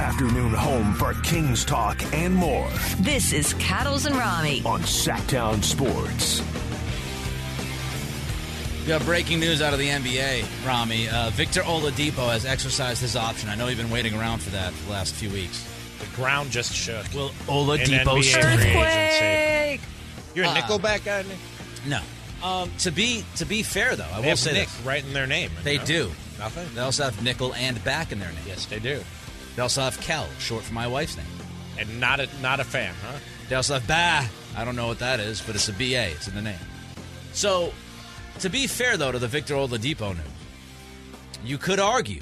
afternoon home for Kings talk and more. This is Cattles and Ramie on Sactown Sports. We got breaking news out of the NBA, Ramie. Victor Oladipo has exercised his option. I know you've been waiting around for that for the last few weeks. The ground just shook. Will Oladipo earthquake? You're a Nickelback guy, Nick? No. To be fair, though, I will say Nick this. Right in their name. They do. Nothing. They also have Nickel and Back in their name. Yes, they do. They also have Kel, short for my wife's name. And not a fan, huh? They also have Bah. I don't know what that is, but it's a B-A. It's in the name. So, to be fair, though, to the Victor Oladipo news, you could argue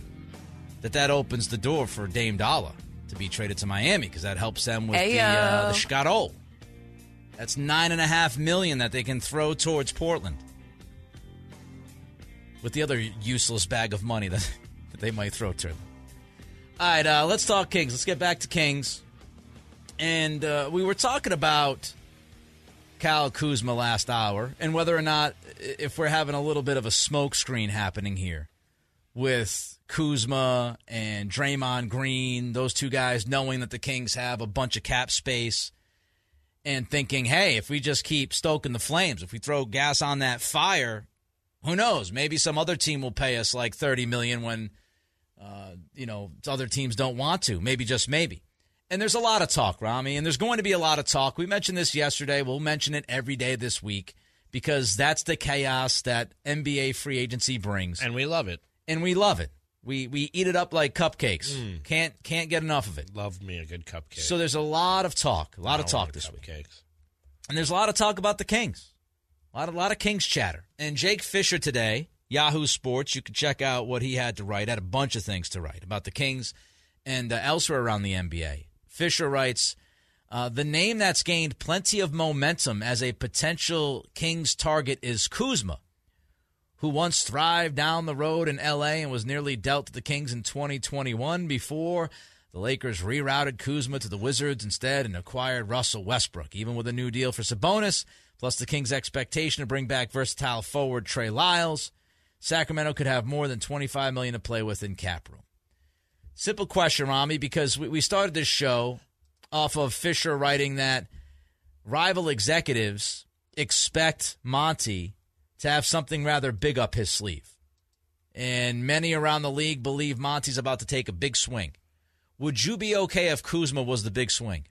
that opens the door for Dame Dollar to be traded to Miami because that helps them with the Chicago. That's $9.5 million that they can throw towards Portland with the other useless bag of money that they might throw to them. All right, let's talk Kings. Let's get back to Kings. And we were talking about Kyle Kuzma last hour and whether or not if we're having a little bit of a smoke screen happening here with Kuzma and Draymond Green, those two guys knowing that the Kings have a bunch of cap space. And thinking, hey, if we just keep stoking the flames, if we throw gas on that fire, who knows? Maybe some other team will pay us like $30 million when, other teams don't want to. Maybe, just maybe. And there's a lot of talk, Ramie, and there's going to be a lot of talk. We mentioned this yesterday. We'll mention it every day this week because that's the chaos that NBA free agency brings. And we love it. We eat it up like cupcakes. Mm. Can't get enough of it. Love me a good cupcake. So there's a lot of talk. A lot of talk this week. And there's a lot of talk about the Kings. A lot of Kings chatter. And Jake Fisher today, Yahoo Sports, you can check out what he had to write. Had a bunch of things to write about the Kings and elsewhere around the NBA. Fisher writes, the name that's gained plenty of momentum as a potential Kings target is Kuzma, who once thrived down the road in L.A. and was nearly dealt to the Kings in 2021 before the Lakers rerouted Kuzma to the Wizards instead and acquired Russell Westbrook. Even with a new deal for Sabonis, plus the Kings' expectation to bring back versatile forward Trey Lyles, Sacramento could have more than $25 million to play with in cap room. Simple question, Ramie, because we started this show off of Fisher writing that rival executives expect Monty to have something rather big up his sleeve. And many around the league believe Monty's about to take a big swing. Would you be okay if Kuzma was the big swing?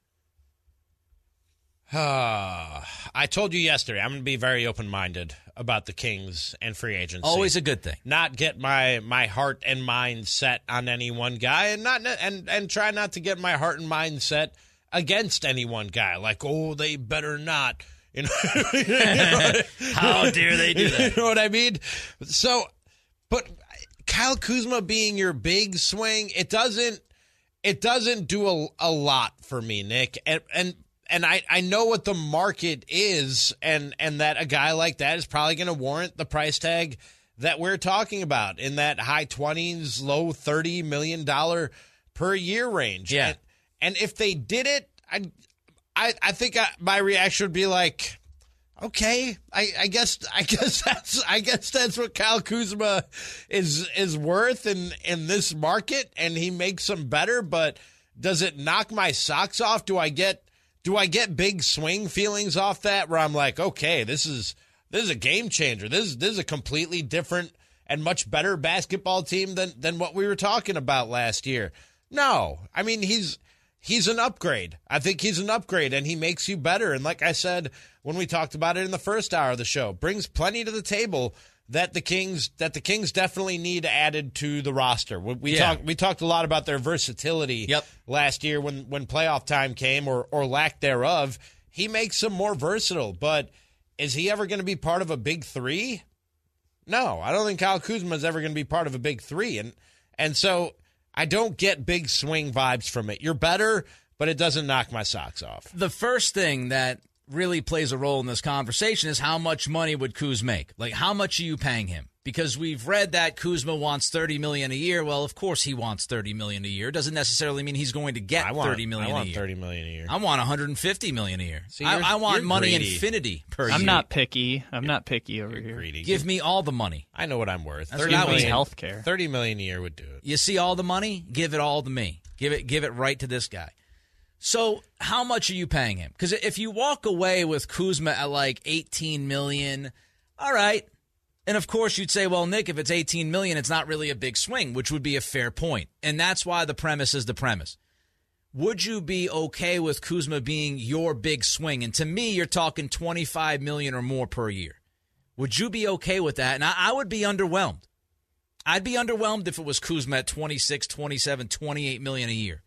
I told you yesterday, I'm going to be very open-minded about the Kings and free agency. Always a good thing. Not get my heart and mind set on any one guy and try not to get my heart and mind set against any one guy. Like, they better not. How dare they do that? You know what I mean? So, but Kyle Kuzma being your big swing, it doesn't do a lot for me, Nick. And I know what the market is, and that a guy like that is probably going to warrant the price tag that we're talking about in that high 20s, low $30 million per year range. Yeah. And if they did it, I think my reaction would be like, okay, I guess that's what Kyle Kuzma is worth in this market, and he makes some better. But does it knock my socks off? Do I get big swing feelings off that where I'm like, okay, this is a game changer. This is a completely different and much better basketball team than what we were talking about last year. No, I mean He's an upgrade. I think he's an upgrade, and he makes you better. And like I said when we talked about it in the first hour of the show, brings plenty to the table that the Kings definitely need added to the roster. We talked a lot about their versatility last year when playoff time came or lack thereof. He makes them more versatile, but is he ever going to be part of a big three? No, I don't think Kyle Kuzma is ever going to be part of a big three, and so I don't get big swing vibes from it. You're better, but it doesn't knock my socks off. The first thing that really plays a role in this conversation is how much money would Kuz make? Like, how much are you paying him? Because we've read that Kuzma wants $30 million a year. Well, of course he wants $30 million a year. Doesn't necessarily mean he's going to get $30 million a year. I want $30 million a year. I want $150 million a year. So I want money greedy. Infinity per year. I'm not picky. I'm not picky over here. Greedy. Give me all the money. I know what I'm worth. That's $30 million. Healthcare. $30 million a year would do it. You see all the money? Give it all to me. Give it right to this guy. So how much are you paying him? Because if you walk away with Kuzma at like $18 million, all right. And, of course, you'd say, well, Nick, if it's $18 million, it's not really a big swing, which would be a fair point. And that's why the premise is the premise. Would you be okay with Kuzma being your big swing? And to me, you're talking $25 million or more per year. Would you be okay with that? And I would be underwhelmed. I'd be underwhelmed if it was Kuzma at $26, $27, $28 million a year.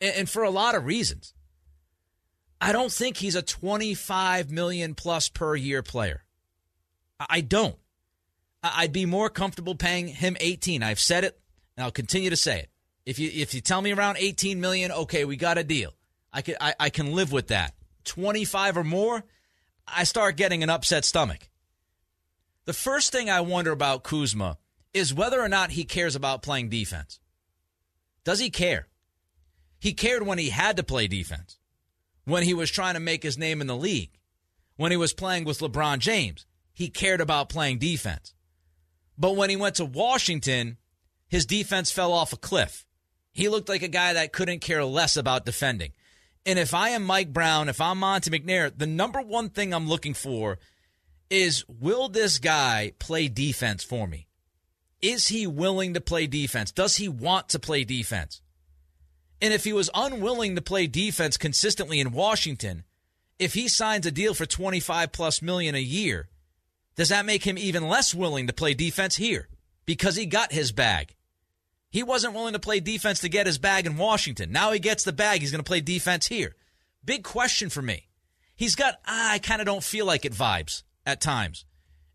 And for a lot of reasons. I don't think he's a $25 million plus per year player. I don't. I'd be more comfortable paying him $18. I've said it, and I'll continue to say it. If you tell me around $18 million, okay, we got a deal. I can live with that. $25 or more, I start getting an upset stomach. The first thing I wonder about Kuzma is whether or not he cares about playing defense. Does he care? He cared when he had to play defense, when he was trying to make his name in the league, when he was playing with LeBron James. He cared about playing defense. But when he went to Washington, his defense fell off a cliff. He looked like a guy that couldn't care less about defending. And if I am Mike Brown, if I'm Monty McNair, the number one thing I'm looking for is, will this guy play defense for me? Is he willing to play defense? Does he want to play defense? And if he was unwilling to play defense consistently in Washington, if he signs a deal for $25+ million a year, does that make him even less willing to play defense here? Because he got his bag. He wasn't willing to play defense to get his bag in Washington. Now he gets the bag. He's going to play defense here. Big question for me. He's got, I kind of don't feel like it vibes at times.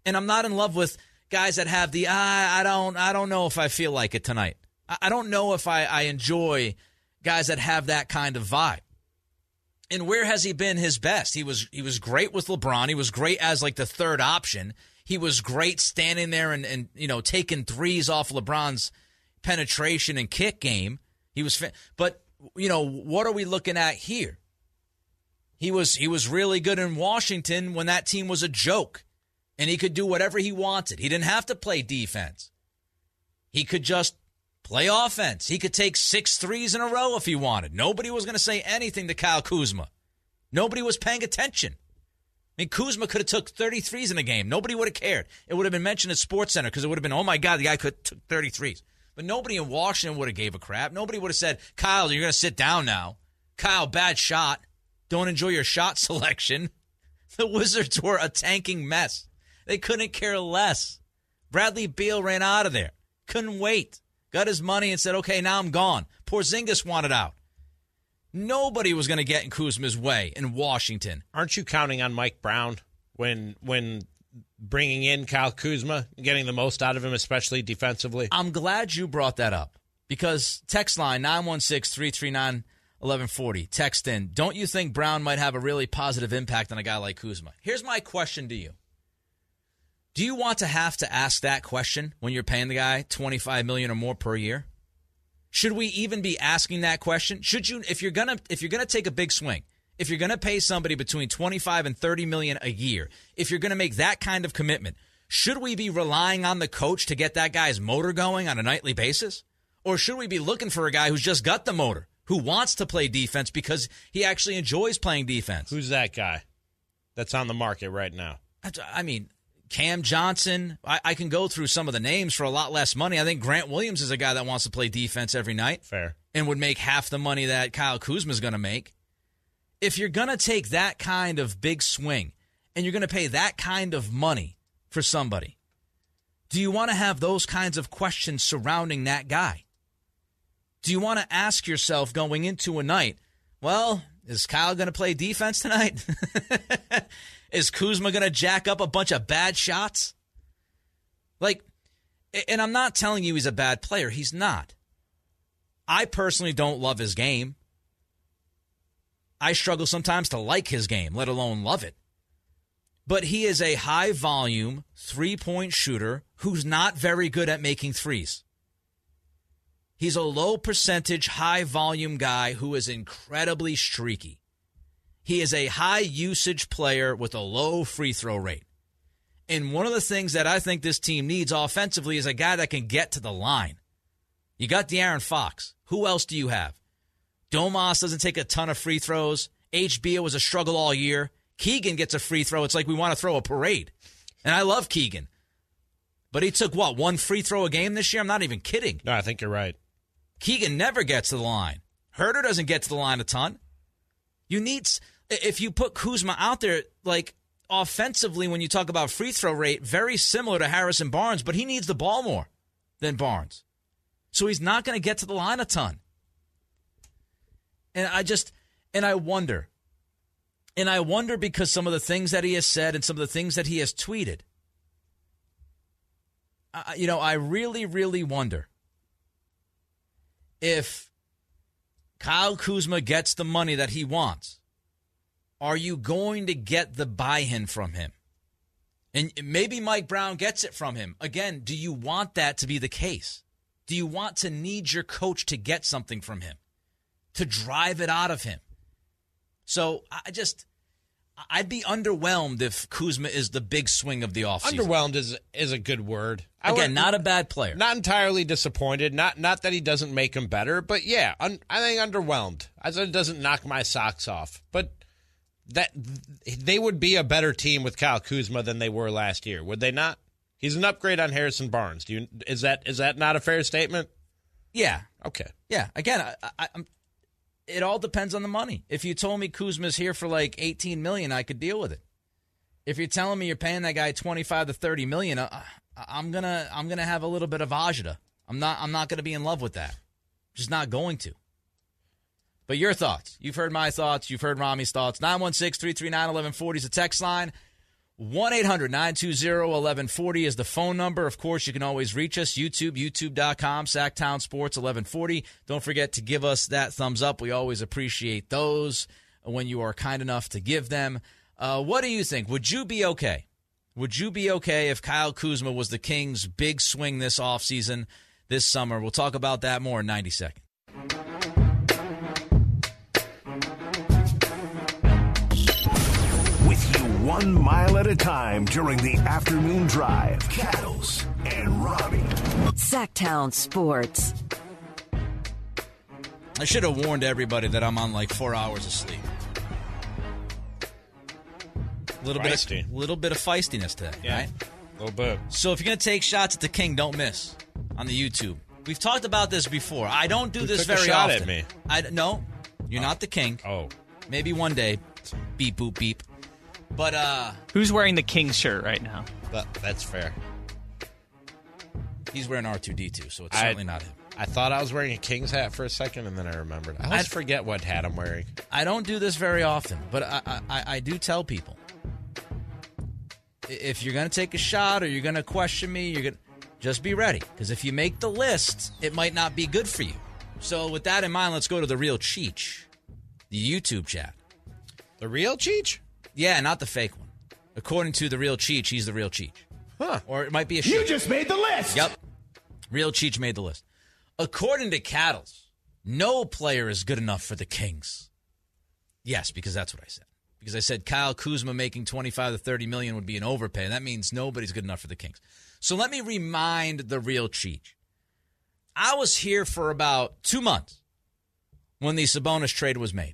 And I'm not in love with guys that have the, I don't know if I feel like it tonight. I don't know if I enjoy guys that have that kind of vibe. And where has he been his best? He was great with LeBron. He was great as like the third option. He was great standing there and you know, taking threes off LeBron's penetration and kick game. He was, but you know, what are we looking at here? He was really good in Washington when that team was a joke, and he could do whatever he wanted. He didn't have to play defense. He could just play offense. He could take 6 threes in a row if he wanted. Nobody was going to say anything to Kyle Kuzma. Nobody was paying attention. I mean, Kuzma could have took 30 threes in a game. Nobody would have cared. It would have been mentioned at SportsCenter because it would have been, oh, my God, the guy could took 30 threes. But nobody in Washington would have gave a crap. Nobody would have said, Kyle, you're going to sit down now. Kyle, bad shot. Don't enjoy your shot selection. The Wizards were a tanking mess. They couldn't care less. Bradley Beal ran out of there. Couldn't wait. Got his money and said, okay, now I'm gone. Porzingis wanted out. Nobody was going to get in Kuzma's way in Washington. Aren't you counting on Mike Brown when bringing in Kyle Kuzma, getting the most out of him, especially defensively? I'm glad you brought that up because text line 916-339-1140. Text in, don't you think Brown might have a really positive impact on a guy like Kuzma? Here's my question to you. Do you want to have to ask that question when you're paying the guy $25 million or more per year? Should we even be asking that question? Should you, if you're gonna take a big swing, if you're gonna pay somebody between $25 and $30 million a year, if you're gonna make that kind of commitment, should we be relying on the coach to get that guy's motor going on a nightly basis? Or should we be looking for a guy who's just got the motor, who wants to play defense because he actually enjoys playing defense? Who's that guy that's on the market right now? I mean, Cam Johnson. I can go through some of the names for a lot less money. I think Grant Williams is a guy that wants to play defense every night. Fair. And would make half the money that Kyle Kuzma is going to make. If you're going to take that kind of big swing and you're going to pay that kind of money for somebody, do you want to have those kinds of questions surrounding that guy? Do you want to ask yourself going into a night, well, is Kyle going to play defense tonight? Is Kuzma going to jack up a bunch of bad shots? Like, and I'm not telling you he's a bad player. He's not. I personally don't love his game. I struggle sometimes to like his game, let alone love it. But he is a high-volume, three-point shooter who's not very good at making threes. He's a low-percentage, high-volume guy who is incredibly streaky. He is a high-usage player with a low free-throw rate. And one of the things that I think this team needs offensively is a guy that can get to the line. You got De'Aaron Fox. Who else do you have? Domas doesn't take a ton of free throws. HB was a struggle all year. Keegan gets a free throw. It's like we want to throw a parade. And I love Keegan. But he took, what, one free throw a game this year? I'm not even kidding. No, I think you're right. Keegan never gets to the line. Huerter doesn't get to the line a ton. You need, if you put Kuzma out there, like offensively when you talk about free throw rate, very similar to Harrison Barnes, but he needs the ball more than Barnes. So he's not going to get to the line a ton. And I wonder. And I wonder because some of the things that he has said and some of the things that he has tweeted. I really, really wonder if Kyle Kuzma gets the money that he wants, are you going to get the buy-in from him? And maybe Mike Brown gets it from him. Again, do you want that to be the case? Do you want to need your coach to get something from him, to drive it out of him? So I'd be underwhelmed if Kuzma is the big swing of the offseason. Underwhelmed is a good word. Again, not a bad player. Not entirely disappointed. Not that he doesn't make him better, but yeah, I think underwhelmed. I said it doesn't knock my socks off. But that they would be a better team with Kyle Kuzma than they were last year, would they not? He's an upgrade on Harrison Barnes. Is that not a fair statement? Yeah. Okay. Yeah. Again, I'm it all depends on the money. If you told me Kuzma's here for like $18 million, I could deal with it. If you're telling me you're paying that guy $25 to $30 million, I'm gonna have a little bit of agita. I'm not gonna be in love with that. I'm just not going to. But your thoughts. You've heard my thoughts. You've heard Ramie's thoughts. 916-339-1140 is the text line. 1-800-920-1140 is the phone number. Of course, you can always reach us, YouTube.com, Sacktown Sports 1140. Don't forget to give us that thumbs up. We always appreciate those when you are kind enough to give them. What do you think? Would you be okay? Would you be okay if Kyle Kuzma was the Kings' big swing this offseason, this summer? We'll talk about that more in 90 seconds. With you 1 mile at a time during the afternoon drive. Cattles and Robbie. Sacktown Sports. I should have warned everybody that I'm on like 4 hours of sleep. A little bit of feistiness today, yeah, right? A little bit. So if you're going to take shots at the King, don't miss on the YouTube. We've talked about this before. I don't do this very often. You took a shot at me. No, you're not the King. Oh. Maybe one day. Beep, boop, beep. But who's wearing the King's shirt right now? That's fair. He's wearing R2-D2, so it's certainly not him. I thought I was wearing a King's hat for a second, and then I remembered. I always forget what hat I'm wearing. I don't do this very often, but I do tell people. If you're going to take a shot or you're going to question me, you're going to just be ready. Because if you make the list, it might not be good for you. So with that in mind, let's go to the real Cheech, the YouTube chat. The real Cheech? Yeah, not the fake one. According to the real Cheech, he's the real Cheech. Huh. Or it might be a shit. You just made the list. Yep. Real Cheech made the list. According to Cattles, no player is good enough for the Kings. Yes, because that's what I said. Because I said Kyle Kuzma making $25 to $30 million would be an overpay. That means nobody's good enough for the Kings. So let me remind the real Cheech. I was here for about 2 months when the Sabonis trade was made.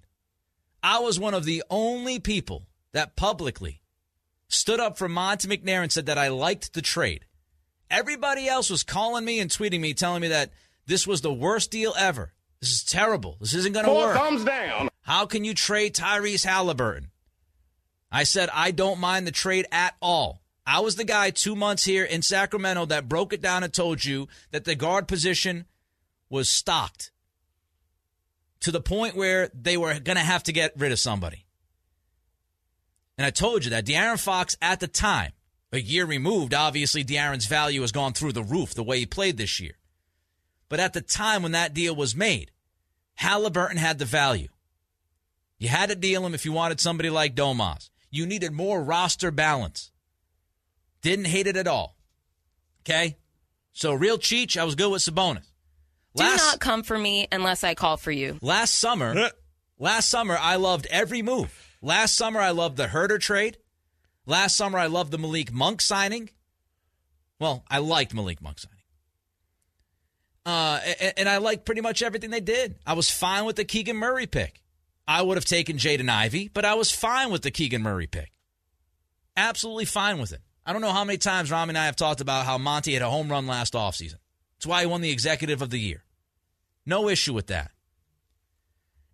I was one of the only people that publicly stood up for Monty McNair and said that I liked the trade. Everybody else was calling me and tweeting me, telling me that this was the worst deal ever. This is terrible. This isn't going to work. 4 thumbs down. How can you trade Tyrese Halliburton? I said, I don't mind the trade at all. I was the guy 2 months here in Sacramento that broke it down and told you that the guard position was stocked to the point where they were going to have to get rid of somebody. And I told you that De'Aaron Fox at the time, a year removed, obviously De'Aaron's value has gone through the roof the way he played this year. But at the time when that deal was made, Halliburton had the value. You had to deal him if you wanted somebody like Domas. You needed more roster balance. Didn't hate it at all. Okay? So, real Cheech, I was good with Sabonis. Do not come for me unless I call for you. Last summer, I loved every move. Last summer, I loved the Huerter trade. Last summer, I loved the Malik Monk signing. Well, I liked Malik Monk signing. And I liked pretty much everything they did. I was fine with the Keegan Murray pick. I would have taken Jaden Ivey, but I was fine with the Keegan Murray pick. Absolutely fine with it. I don't know how many times Ramie and I have talked about how Monty had a home run last offseason. That's why he won the Executive of the Year. No issue with that.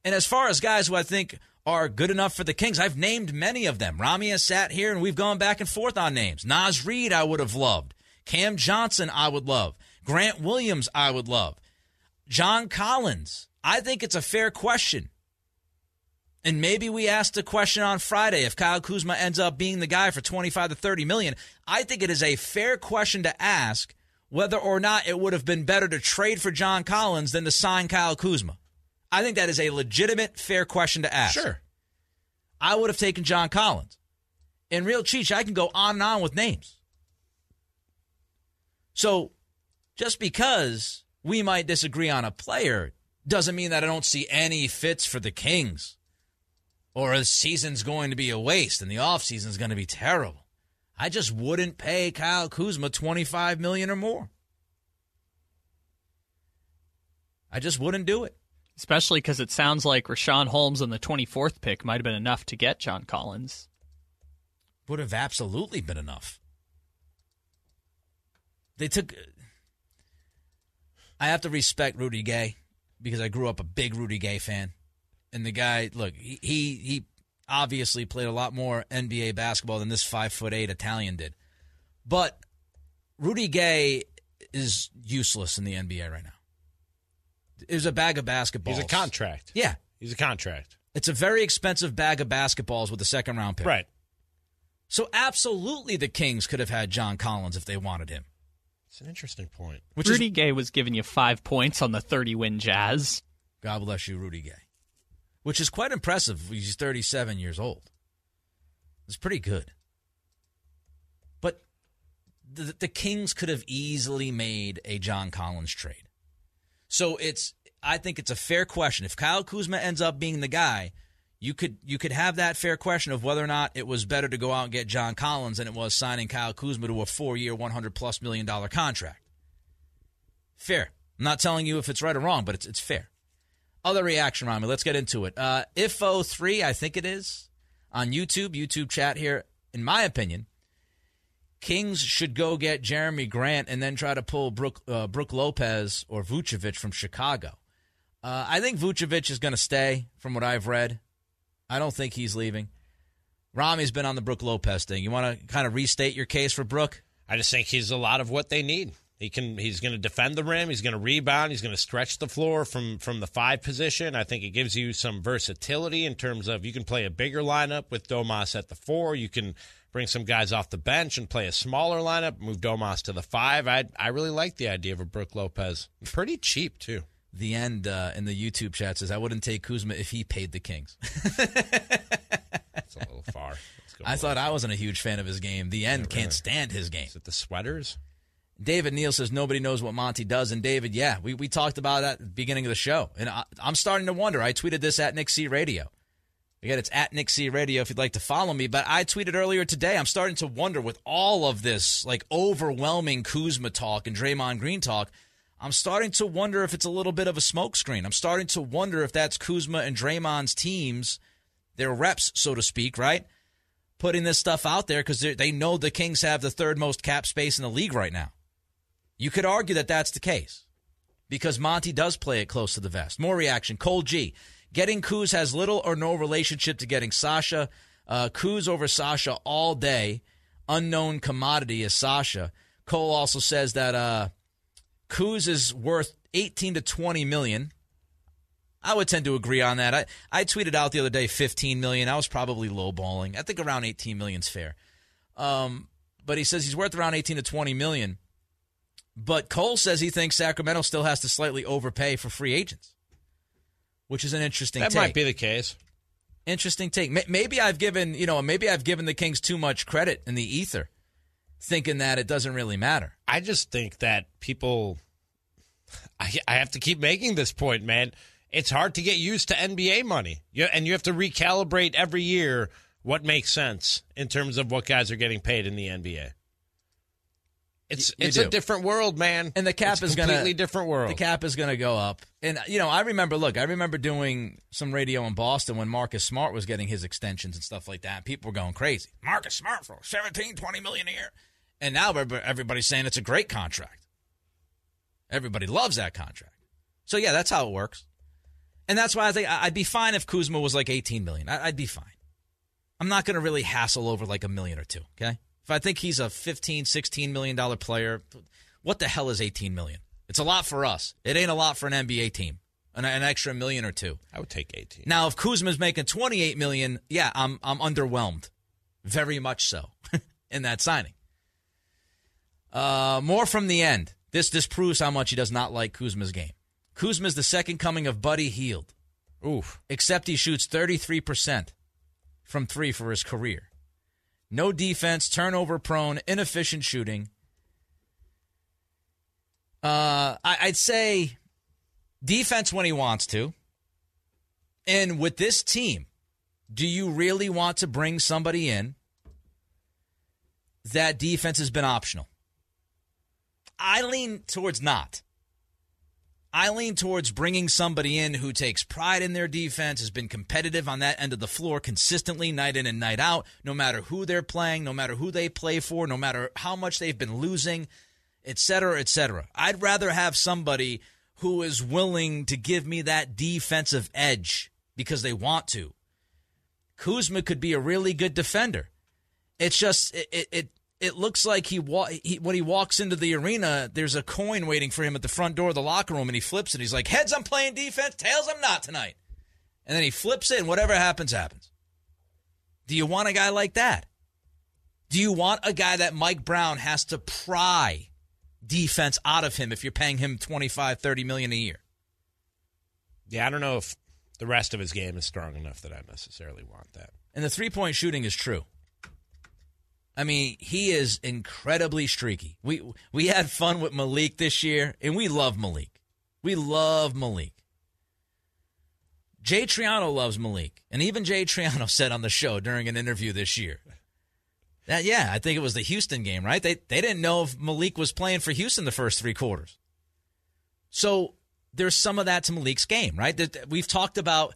And as far as guys who I think are good enough for the Kings, I've named many of them. Ramie has sat here and we've gone back and forth on names. Naz Reid I would have loved. Cam Johnson I would love. Grant Williams I would love. John Collins. I think it's a fair question. And maybe we asked a question on Friday if Kyle Kuzma ends up being the guy for $25 to $30 million. I think it is a fair question to ask whether or not it would have been better to trade for John Collins than to sign Kyle Kuzma. I think that is a legitimate, fair question to ask. Sure. I would have taken John Collins. In real cheech, I can go on and on with names. So just because we might disagree on a player doesn't mean that I don't see any fits for the Kings or the season's going to be a waste and the offseason's going to be terrible. I just wouldn't pay Kyle Kuzma $25 million or more. I just wouldn't do it. Especially because it sounds like Rashawn Holmes on the 24th pick might have been enough to get John Collins. Would have absolutely been enough. They took... I have to respect Rudy Gay because I grew up a big Rudy Gay fan. And the guy, look, he obviously played a lot more NBA basketball than this 5'8" Italian did. But Rudy Gay is useless in the NBA right now. It was a bag of basketballs. He's a contract. Yeah. He's a contract. It's a very expensive bag of basketballs with a second-round pick. Right. So absolutely the Kings could have had John Collins if they wanted him. It's an interesting point. Rudy Gay was giving you 5 points on the 30-win Jazz. God bless you, Rudy Gay. Which is quite impressive. He's 37 years old. It's pretty good. But the Kings could have easily made a John Collins trade. So I think it's a fair question. If Kyle Kuzma ends up being the guy, you could have that fair question of whether or not it was better to go out and get John Collins than it was signing Kyle Kuzma to a 4-year, $100+ million contract. Fair. I'm not telling you if it's right or wrong, but it's fair. Other reaction, Ramie. Let's get into it. Ifo3, I think it is, on YouTube chat here. In my opinion, Kings should go get Jeremy Grant and then try to pull Brook Lopez or Vucevic from Chicago. I think Vucevic is going to stay from what I've read. I don't think he's leaving. Ramie's been on the Brook Lopez thing. You want to kind of restate your case for Brook? I just think he's a lot of what they need. He's going to defend the rim. He's going to rebound. He's going to stretch the floor from the five position. I think it gives you some versatility in terms of you can play a bigger lineup with Domas at the 4. You can bring some guys off the bench and play a smaller lineup, move Domas to the 5. I really like the idea of a Brook Lopez. Pretty cheap, too. The end in the YouTube chat says, I wouldn't take Kuzma if he paid the Kings. That's a little far. I thought I wasn't a huge fan of his game. The end can't stand his game. Is it the sweaters? David Neal says nobody knows what Monty does. And, David, yeah, we talked about that at the beginning of the show. And I'm starting to wonder. I tweeted this at Nick C Radio. Again, it's at Nick C Radio if you'd like to follow me. But I tweeted earlier today, I'm starting to wonder with all of this, like, overwhelming Kuzma talk and Draymond Green talk, I'm starting to wonder if it's a little bit of a smokescreen. I'm starting to wonder if that's Kuzma and Draymond's teams, their reps, so to speak, right, putting this stuff out there because they know the Kings have the third most cap space in the league right now. You could argue that that's the case because Monty does play it close to the vest. More reaction. Cole G. Getting Kuz has little or no relationship to getting Sasha. Kuz over Sasha all day. Unknown commodity is Sasha. Cole also says that Kuz is worth $18 to $20 million. I would tend to agree on that. I tweeted out the other day $15 million. I was probably lowballing. I think around $18 million is fair. But he says he's worth around $18 to $20 million. But Cole says he thinks Sacramento still has to slightly overpay for free agents, which is an interesting take. That might be the case. Interesting take. Maybe I've given, the Kings too much credit in the ether, thinking that it doesn't really matter. I just think that people I have to keep making this point, man. It's hard to get used to NBA money. And you have to recalibrate every year what makes sense in terms of what guys are getting paid in the NBA. It's a different world, man. And the cap is going to completely different world. The cap is going to go up. And you know, I remember doing some radio in Boston when Marcus Smart was getting his extensions and stuff like that. People were going crazy. Marcus Smart for $17-20 million a year. And now everybody's saying it's a great contract. Everybody loves that contract. So yeah, that's how it works. And that's why I think I'd be fine if Kuzma was like $18 million. I'd be fine. I'm not going to really hassle over like $1 million or $2 million, okay? If I think he's a $15-16 million player, what the hell is $18 million? It's a lot for us. It ain't a lot for an NBA team. An extra $1 million or $2 million. I would take 18. Now, if Kuzma's making $28 million, yeah, I'm underwhelmed, very much so, in that signing. More from the end. This proves how much he does not like Kuzma's game. Kuzma's the second coming of Buddy Hield. Oof. Except he shoots 33% from three for his career. No defense, turnover prone, inefficient shooting. I'd say defense when he wants to. And with this team, do you really want to bring somebody in that defense has been optional? I lean towards not. I lean towards bringing somebody in who takes pride in their defense, has been competitive on that end of the floor consistently night in and night out, no matter who they're playing, no matter who they play for, no matter how much they've been losing, et cetera, et cetera. I'd rather have somebody who is willing to give me that defensive edge because they want to. Kuzma could be a really good defender. It's just it looks like when he walks into the arena, there's a coin waiting for him at the front door of the locker room, and he flips it. He's like, heads, I'm playing defense. Tails, I'm not tonight. And then he flips it, and whatever happens, happens. Do you want a guy like that? Do you want a guy that Mike Brown has to pry defense out of him if you're paying him $25-30 million a year? Yeah, I don't know if the rest of his game is strong enough that I necessarily want that. And the three-point shooting is true. I mean, he is incredibly streaky. We had fun with Malik this year, and we love Malik. We love Malik. Jay Triano loves Malik, and even Jay Triano said on the show during an interview this year that, yeah, I think it was the Houston game, right? They didn't know if Malik was playing for Houston the first three quarters. So there's some of that to Malik's game, right? We've talked about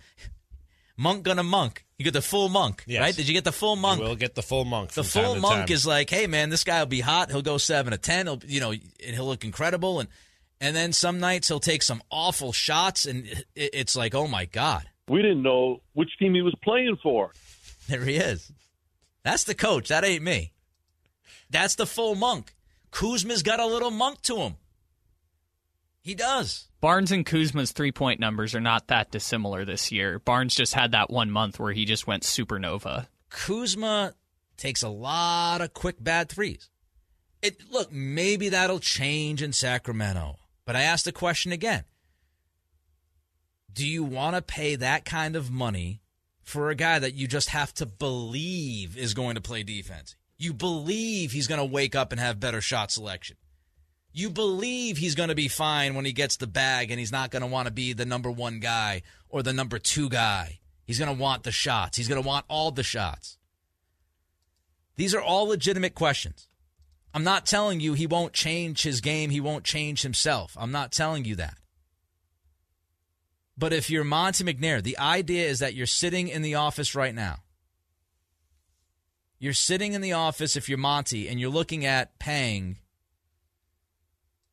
Monk gonna Monk. You get the full Monk, yes. Right? Did you get the full Monk? We'll get the full Monk. The full Monk is like, hey, man, this guy will be hot. He'll go 7 of 10. He'll look incredible. And then some nights he'll take some awful shots, and it's like, oh, my God. We didn't know which team he was playing for. There he is. That's the coach. That ain't me. That's the full Monk. Kuzma's got a little Monk to him. He does. Barnes and Kuzma's three-point numbers are not that dissimilar this year. Barnes just had that 1 month where he just went supernova. Kuzma takes a lot of quick, bad threes. Look, maybe that'll change in Sacramento. But I ask the question again. Do you want to pay that kind of money for a guy that you just have to believe is going to play defense? You believe he's going to wake up and have better shot selection. You believe he's going to be fine when he gets the bag and he's not going to want to be the number one guy or the number two guy. He's going to want the shots. He's going to want all the shots. These are all legitimate questions. I'm not telling you he won't change his game. He won't change himself. I'm not telling you that. But if you're Monty McNair, the idea is that you're sitting in the office right now. You're sitting in the office if you're Monty and you're looking at paying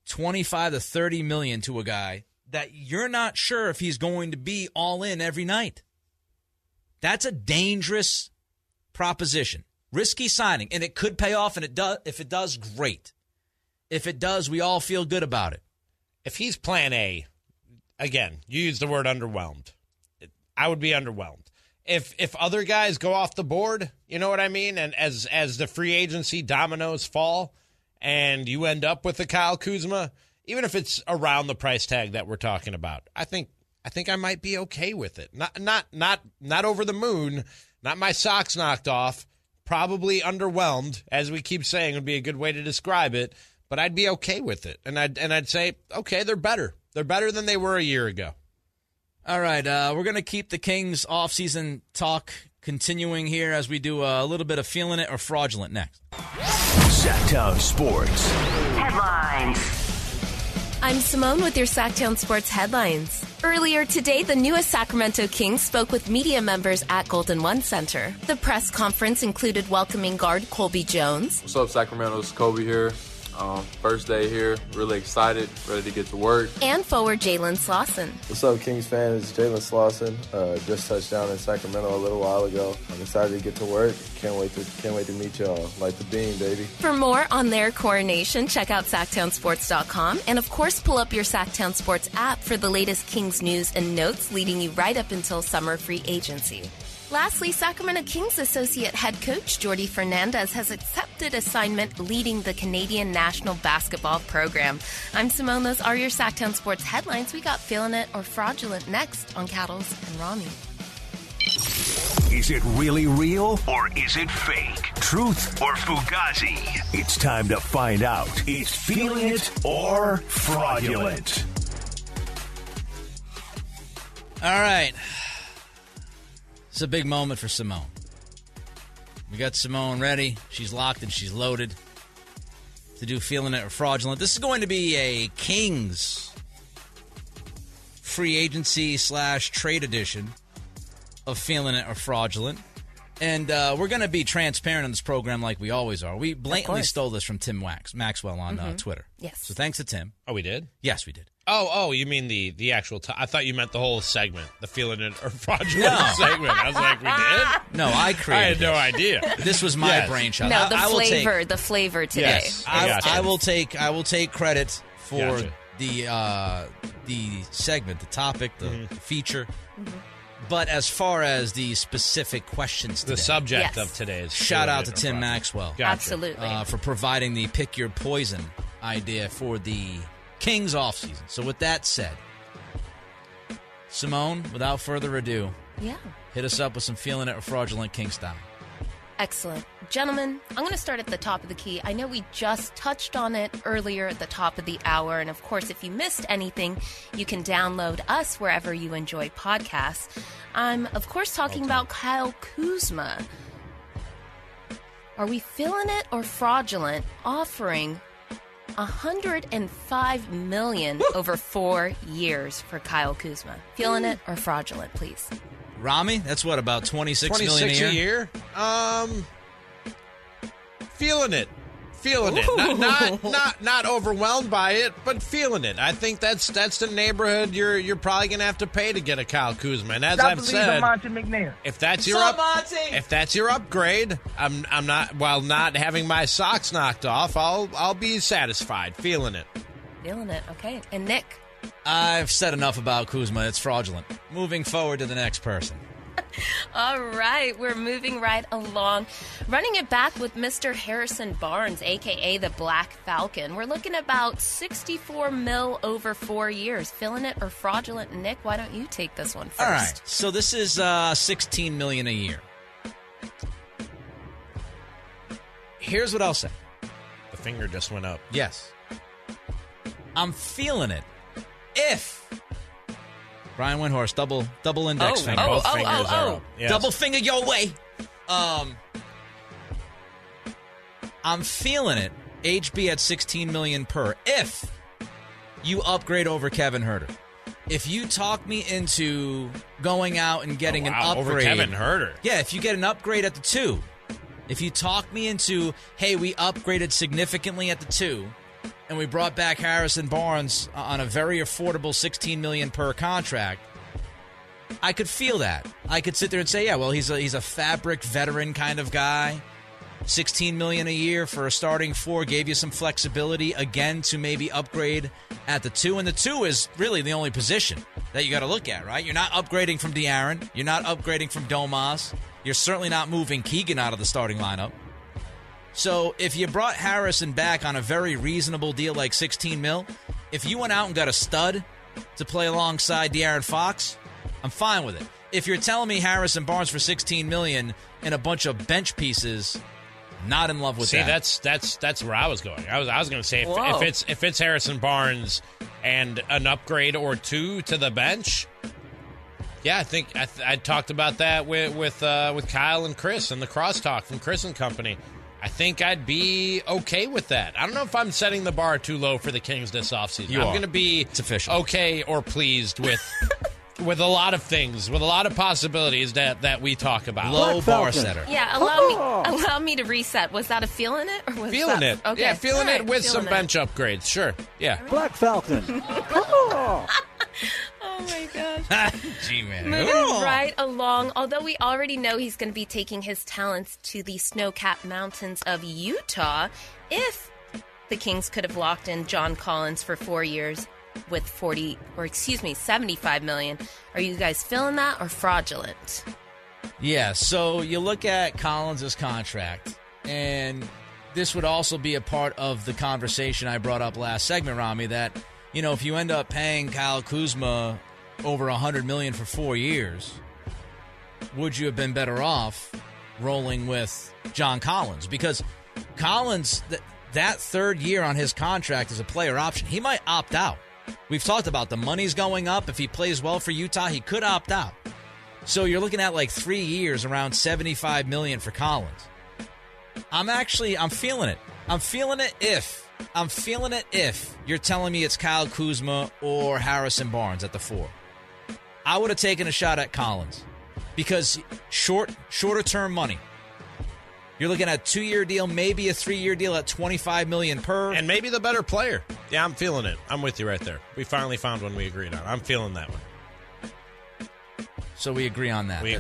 $25 to $30 million to a guy that you're not sure if he's going to be all in every night. That's a dangerous proposition. Risky signing, and it could pay off, and it does. If it does, great. If it does, we all feel good about it. If he's plan A, again, you use the word underwhelmed. I would be underwhelmed. If other guys go off the board, you know what I mean? And as the free agency dominoes fall, and you end up with a Kyle Kuzma, even if it's around the price tag that we're talking about, I think I might be okay with it. Not over the moon, not my socks knocked off, probably underwhelmed, as we keep saying would be a good way to describe it, but I'd be okay with it. And I'd say, okay, they're better. They're better than they were a year ago. All right, we're going to keep the Kings offseason talk continuing here as we do a little bit of Feeling It or Fraudulent next. Sactown Sports Headlines. I'm Simone with your Sactown Sports Headlines. Earlier today, the newest Sacramento Kings spoke with media members at Golden One Center. The press conference included welcoming guard Colby Jones. What's up, Sacramento? It's Colby here. First day here. Really excited. Ready to get to work. And forward Jalen Slawson. What's up, Kings fans? Jalen Slawson. Just touched down in Sacramento a little while ago. I'm excited to get to work. Can't wait to meet y'all. Like the bean, baby. For more on their coronation, check out SactownSports.com. And, of course, pull up your Sactown Sports app for the latest Kings news and notes, leading you right up until summer free agency. Lastly, Sacramento Kings associate head coach Jordy Fernandez has accepted assignment leading the Canadian national basketball program. I'm Simone. Those are your Sactown Sports headlines. We got Feelin' It or Fraudulent next on Cattles and Ramie. Is it really real or is it fake? Truth or fugazi? It's time to find out. It's Feelin' It or Fraudulent. All right. It's a big moment for Simone. We got Simone ready. She's locked and she's loaded to do Feelin' It or Fraudulent. This is going to be a Kings free agency / trade edition of Feelin' It or Fraudulent. And we're going to be transparent on this program like we always are. We blatantly stole this from Tim Maxwell on Twitter. Yes. So thanks to Tim. Oh, we did? Yes, we did. Oh, you mean the actual time. I thought you meant the whole segment, the Feelin' It or Fraudulent segment. I was like, we did? No, I created it. I had no idea. This was my brainshot. No, the flavor today. Yes, I will take credit for the segment, the topic, the feature. Mm-hmm. But as far as the specific questions today. The subject of today's. Shout out to Tim Maxwell. Gotcha. Absolutely. For providing the pick your poison idea for the Kings offseason. So with that said, Simone, without further ado, hit us up with some Feelin' It or Fraudulent King style. Excellent. Gentlemen, I'm going to start at the top of the key. I know we just touched on it earlier at the top of the hour. And, of course, if you missed anything, you can download us wherever you enjoy podcasts. I'm, of course, talking about Kyle Kuzma. Are we Feelin' It or Fraudulent offering $105 million over 4 years for Kyle Kuzma? Feelin' It or Fraudulent, please. Ramie, that's what, about $26 million a year? Feelin' it. Feelin' it. Not overwhelmed by it, but feelin' it. I think that's the neighborhood you're probably gonna have to pay to get a Kyle Kuzma. And as I've said, Monty McNair. If that's your upgrade, I'm not not having my socks knocked off, I'll be satisfied. Feelin' it. Feelin' it, okay. And Nick. I've said enough about Kuzma. It's fraudulent. Moving forward to the next person. All right, we're moving right along. Running it back with Mr. Harrison Barnes, a.k.a. the Black Falcon. We're looking about $64 million over 4 years. Feelin' It or Fraudulent? Nick, why don't you take this one first? All right, so this is $16 million a year. Here's what I'll say. The finger just went up. Yes. I'm feelin' it. If Brian Windhorst, double index finger. Both fingers are up. Yes. Double finger your way. I'm feelin' it. HB at $16 million per. If you upgrade over Kevin Huerter. If you talk me into going out and getting an upgrade. Over Kevin Huerter. Yeah, if you get an upgrade at the 2. If you talk me into, hey, we upgraded significantly at the 2. And we brought back Harrison Barnes on a very affordable $16 million per contract. I could feel that. I could sit there and say, he's a fabric veteran kind of guy. $16 million a year for a starting 4 gave you some flexibility again to maybe upgrade at the 2. And the 2 is really the only position that you got to look at, right? You're not upgrading from De'Aaron. You're not upgrading from Domas. You're certainly not moving Keegan out of the starting lineup. So if you brought Harrison back on a very reasonable deal like $16 million, if you went out and got a stud to play alongside De'Aaron Fox, I'm fine with it. If you're telling me Harrison Barnes for $16 million and a bunch of bench pieces, not in love with that. See, that's where I was going. I was going to say if it's Harrison Barnes and an upgrade or 2 to the bench. Yeah, I think I talked about that with Kyle and Chris and the crosstalk from Chris and company. I think I'd be okay with that. I don't know if I'm setting the bar too low for the Kings this offseason. I'm going to be okay or pleased with with a lot of things, with a lot of possibilities that we talk about. Low bar setter. Yeah, allow me to reset. Was that a feeling it? Or was feeling that, it. Okay. Yeah, feeling right, it with feeling some it. Bench upgrades. Sure, yeah. Black Falcon. Oh, my gosh. Gee, man. Moving right along, although we already know he's going to be taking his talents to the snow-capped mountains of Utah if the Kings could have locked in John Collins for 4 years with $75 million. Are you guys feeling that or fraudulent? Yeah, so you look at Collins' contract, and this would also be a part of the conversation I brought up last segment, Ramie, that you know, if you end up paying Kyle Kuzma over $100 million for 4 years, would you have been better off rolling with John Collins? Because Collins, that third year on his contract is a player option. He might opt out. We've talked about the money's going up. If he plays well for Utah, he could opt out. So you're looking at like 3 years, around $75 million for Collins. I'm feeling it. I'm feeling it if you're telling me it's Kyle Kuzma or Harrison Barnes at the 4. I would have taken a shot at Collins because shorter-term money. You're looking at a 2-year deal, maybe a 3-year deal at $25 million per. And maybe the better player. Yeah, I'm feeling it. I'm with you right there. We finally found one we agreed on. I'm feeling that one. So we agree on that. Finally.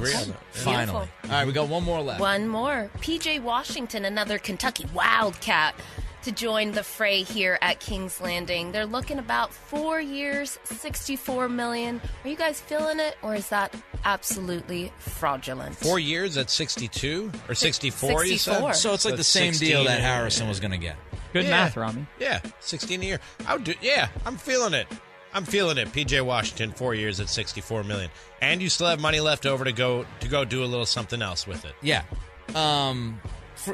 Beautiful. All right, we got one more left. One more. PJ Washington, another Kentucky Wildcat, to join the fray here at King's Landing. They're looking about 4 years, $64 million. Are you guys feeling it, or is that absolutely fraudulent? 4 years at 62 or 64, you said? So it's like the same deal that Harrison was going to get. Good math, Ramie. Yeah, 16 a year. I'm feeling it. I'm feeling it. PJ Washington, 4 years at $64 million. And you still have money left over to go do a little something else with it. Yeah.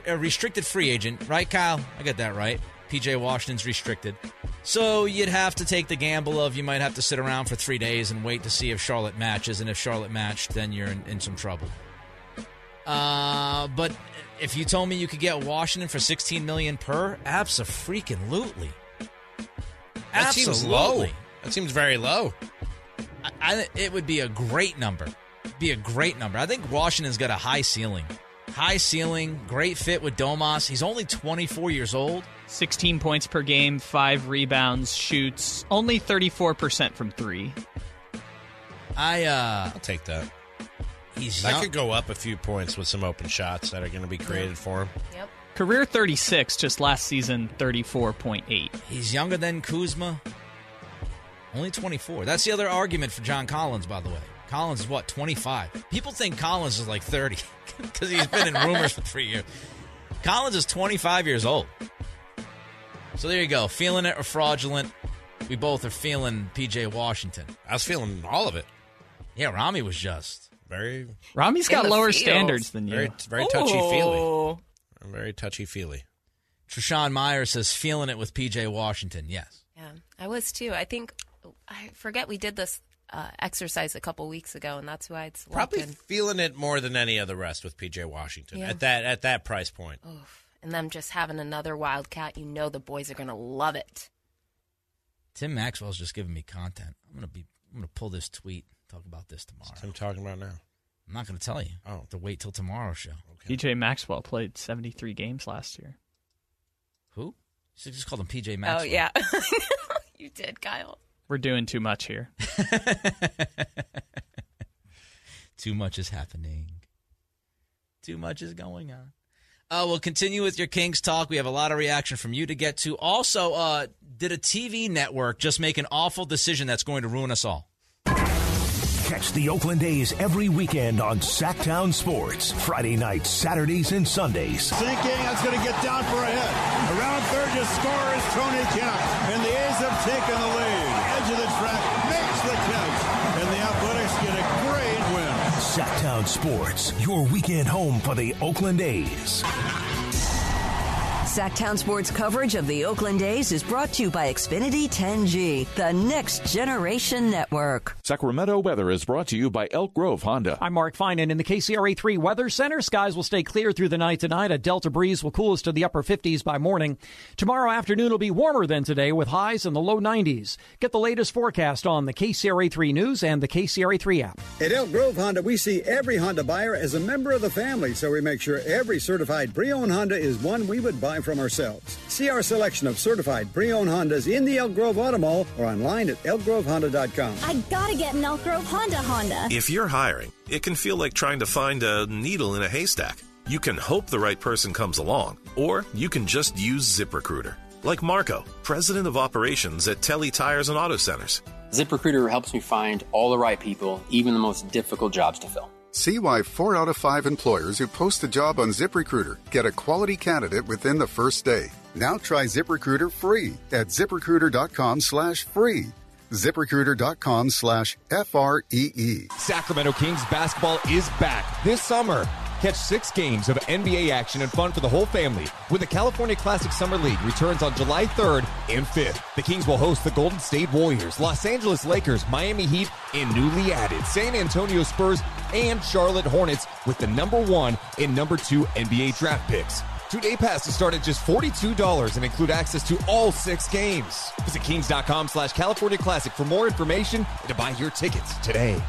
A restricted free agent, right, Kyle? I got that right. PJ Washington's restricted. So you'd have to take the gamble of you might have to sit around for 3 days and wait to see if Charlotte matches. And if Charlotte matched, then you're in some trouble. But if you told me you could get Washington for $16 million per, abso-freaking-lutely. That seems low. That seems very low. It would be a great number. I think Washington's got a high ceiling. Great fit with Domas. He's only 24 years old. 16 points per game, 5 rebounds, shoots only 34% from 3. I'll take that. He's young. I could go up a few points with some open shots that are going to be created for him. Yep. Career 36, just last season 34.8. He's younger than Kuzma. Only 24. That's the other argument for John Collins, by the way. Collins is, 25? People think Collins is like 30 because he's been in rumors for 3 years. Collins is 25 years old. So there you go. Feeling it or fraudulent. We both are feeling P.J. Washington. I was feeling all of it. Yeah, Ramie was just very... Rami's got lower standards than you. Very touchy-feely. Very touchy-feely. Trishawn Meyer says, feeling it with P.J. Washington. Yes. Yeah, I was too. I think... I forget we did this... exercise a couple weeks ago, and that's why it's probably feeling it more than any of the rest with PJ Washington at that price point. Oof. And them just having another Wildcat, you know the boys are gonna love it. Tim Maxwell's just giving me content. I'm gonna pull this tweet, talk about this tomorrow. What's Tim talking about now? I'm not gonna tell you. Oh, have to wait till tomorrow's show. Okay. PJ Maxwell played 73 games last year. Who? You should just call him PJ Maxwell. Oh yeah, you did, Kyle. We're doing too much here. Too much is happening. Too much is going on. We'll continue with your Kings talk. We have a lot of reaction from you to get to. Also, did a TV network just make an awful decision that's going to ruin us all? Catch the Oakland A's every weekend on Sacktown Sports. Friday nights, Saturdays, and Sundays. Sinking, that's going to get down for a hit. Around third, the score is Tony Kemp, and the A's have taken the lead. To the track, makes the catch, and the Athletics get a great win. Sacktown Sports, your weekend home for the Oakland A's. Sactown Sports coverage of the Oakland A's is brought to you by Xfinity 10G, the next generation network. Sacramento weather is brought to you by Elk Grove Honda. I'm Mark Finan in the KCRA3 Weather Center. Skies will stay clear through the night tonight. A delta breeze will cool us to the upper 50s by morning. Tomorrow afternoon will be warmer than today with highs in the low 90s. Get the latest forecast on the KCRA3 News and the KCRA3 app. At Elk Grove Honda, we see every Honda buyer as a member of the family, so we make sure every certified pre-owned Honda is one we would buy from ourselves. See our selection of certified pre-owned Hondas in the Elk Grove Auto Mall or online at elkgrovehonda.com. I gotta get an Elk Grove Honda. If you're hiring, it can feel like trying to find a needle in a haystack. You can hope the right person comes along, or you can just use ZipRecruiter. Like Marco, president of operations at Telly Tires and Auto Centers. ZipRecruiter helps me find all the right people, even the most difficult jobs to fill. See why 4 out of 5 employers who post a job on ZipRecruiter get a quality candidate within the first day. Now try ZipRecruiter free at ZipRecruiter.com/free. ZipRecruiter.com/FREE. Sacramento Kings basketball is back this summer. Catch 6 games of NBA action and fun for the whole family when the California Classic Summer League returns on July 3rd and 5th. The Kings will host the Golden State Warriors, Los Angeles Lakers, Miami Heat, and newly added San Antonio Spurs and Charlotte Hornets with the #1 and #2 NBA draft picks. 2-day passes start at just $42 and include access to all 6 games. Visit Kings.com/California Classic for more information and to buy your tickets today.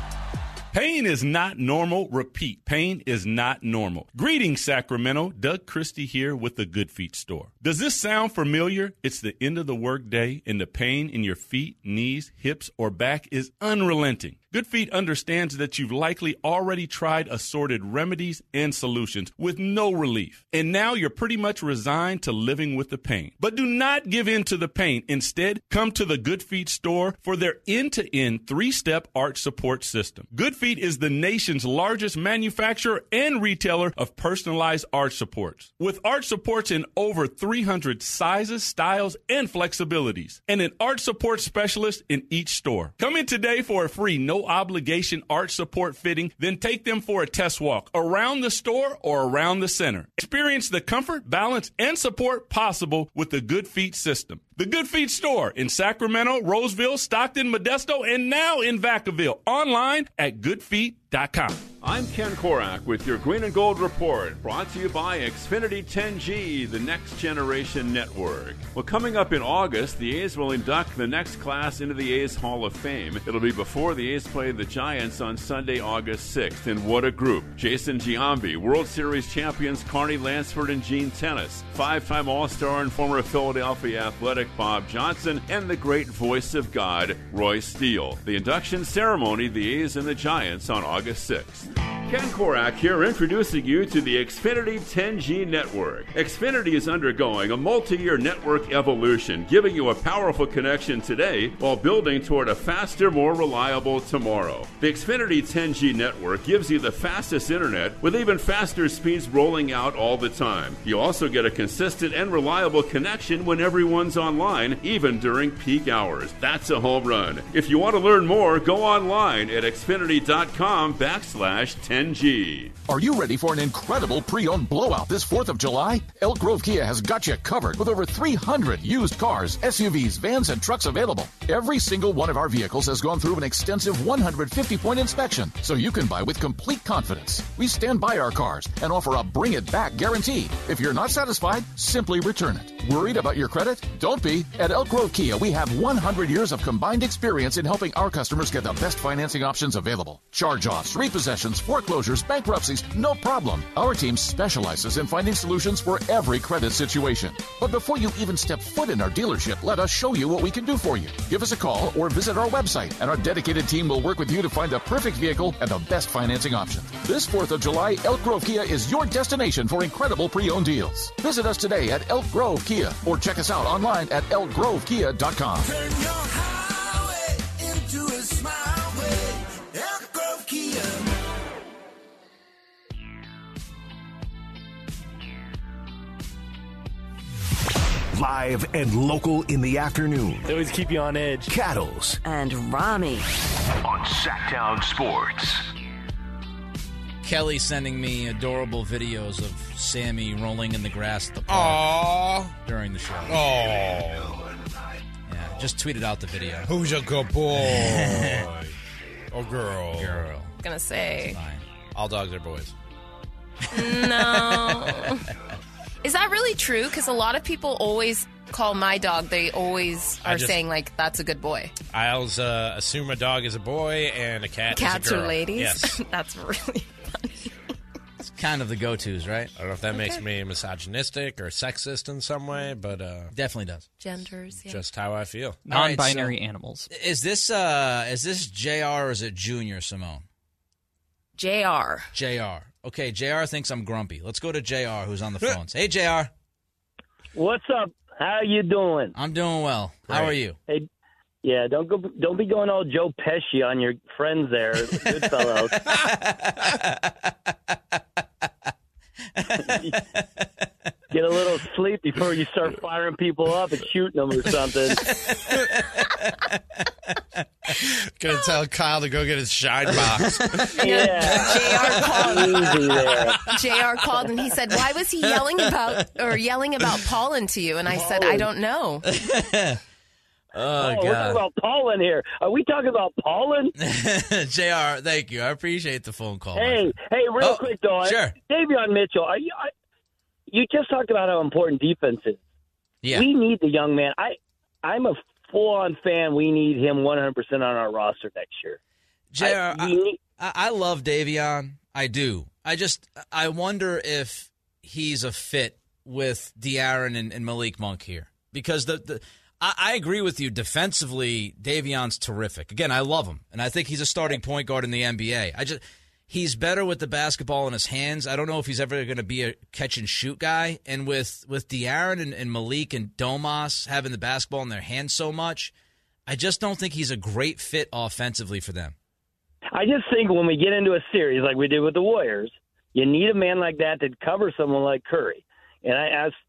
Pain is not normal. Repeat, pain is not normal. Greetings, Sacramento. Doug Christie here with the Good Feet Store. Does this sound familiar? It's the end of the workday, and the pain in your feet, knees, hips, or back is unrelenting. Good Feet understands that you've likely already tried assorted remedies and solutions with no relief. And now you're pretty much resigned to living with the pain. But do not give in to the pain. Instead, come to the Good Feet store for their end-to-end 3-step arch support system. Good Feet is the nation's largest manufacturer and retailer of personalized arch supports. With arch supports in over 300 sizes, styles, and flexibilities. And an arch support specialist in each store. Come in today for a free no obligation arch support fitting, then take them for a test walk around the store or around the center. Experience the comfort, balance, and support possible with the Good Feet system. The Good Feet store in Sacramento, Roseville, Stockton, Modesto, and now in Vacaville. Online at goodfeet.com. I'm Ken Korak with your Green and Gold Report, brought to you by Xfinity 10G, the next generation network. Well, coming up in August, the A's will induct the next class into the A's Hall of Fame. It'll be before the A's play the Giants on Sunday, August 6th. And what a group. Jason Giambi, World Series champions Carney Lansford and Gene Tennis, 5-time All-Star and former Philadelphia Athletic Bob Johnson, and the great voice of God, Roy Steele. The induction ceremony, the A's and the Giants on August 6th. Ken Korak here, introducing you to the Xfinity 10G network. Xfinity is undergoing a multi-year network evolution, giving you a powerful connection today while building toward a faster, more reliable tomorrow. The Xfinity 10G network gives you the fastest internet with even faster speeds rolling out all the time. You also get a consistent and reliable connection when everyone's online, even during peak hours. That's a home run. If you want to learn more, go online at Xfinity.com/10G. Are you ready for an incredible pre-owned blowout this 4th of July? Elk Grove Kia has got you covered with over 300 used cars, SUVs, vans, and trucks available. Every single one of our vehicles has gone through an extensive 150-point inspection, so you can buy with complete confidence. We stand by our cars and offer a bring it back guarantee. If you're not satisfied, simply return it. Worried about your credit? Don't be. At Elk Grove Kia, we have 100 years of combined experience in helping our customers get the best financing options available. Charge-offs, repossessions, foreclosures, bankruptcies, no problem. Our team specializes in finding solutions for every credit situation. But before you even step foot in our dealership, let us show you what we can do for you. Give us a call or visit our website, and our dedicated team will work with you to find the perfect vehicle and the best financing option. This 4th of July, Elk Grove Kia is your destination for incredible pre-owned deals. Visit us today at Elk Grove Kia or check us out online at elkgrovekia.com. Turn your highway into a smile way. Elk Grove Kia. Live and local in the afternoon. They always keep you on edge. Cattles. And Ramie. On Sactown Sports. Kelly sending me adorable videos of Sammy rolling in the grass at the park during the show. Oh, yeah, just tweeted out the video. Who's your good boy? Or girl? Girl. I'm gonna say all dogs are boys. No. Is that really true? Because a lot of people always call my dog. They always are saying, like, that's a good boy. I always assume a dog is a boy and a cat Cats is a girl. Cats are ladies? Yes. That's really funny. It's kind of the go-tos, right? I don't know if that makes me misogynistic or sexist in some way, but... definitely does. Genders, yeah. Just how I feel. Non-binary animals. Is this JR or is it Junior, Simone? JR. Okay, JR thinks I'm grumpy. Let's go to JR, who's on the phones. Hey, JR. What's up? How are you doing? I'm doing well. Great. How are you? Hey, yeah, don't be going all Joe Pesci on your friends there, good fellows. Get a little sleep before you start firing people up and shooting them or something. Gonna tell Kyle to go get his shine box. Yeah. JR called. Easy there. JR called and he said, "Why was he yelling about pollen to you?" And I said, "I don't know." Oh, God. We're talking about pollen here. Are we talking about pollen? JR, thank you. I appreciate the phone call. Hey, real quick though, sure. Davion Mitchell, you just talked about how important defense is. Yeah, we need the young man. I'm a full-on fan. We need him 100% on our roster next year. JR, I love Davion. I do. I wonder if he's a fit with De'Aaron and Malik Monk here. Because I agree with you. Defensively, Davion's terrific. Again, I love him. And I think he's a starting point guard in the NBA. He's better with the basketball in his hands. I don't know if he's ever going to be a catch-and-shoot guy. And with De'Aaron and Malik and Domas having the basketball in their hands so much, I just don't think he's a great fit offensively for them. I just think when we get into a series like we did with the Warriors, you need a man like that to cover someone like Curry. And